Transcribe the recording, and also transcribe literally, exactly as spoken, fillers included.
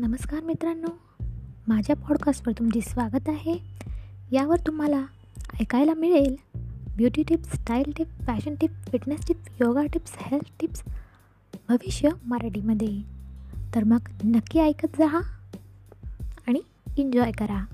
नमस्कार मित्रांनो, माझ्या पॉडकास्टवर तुमचे स्वागत आहे। यावर तुम्हाला ऐकायला मिळेल beauty tips, style tip, fashion tip, fitness tip, yoga tips, health tips, भविष्य मराठीमध्ये। तर मग नक्की ऐकत राहा आणि एन्जॉय करा।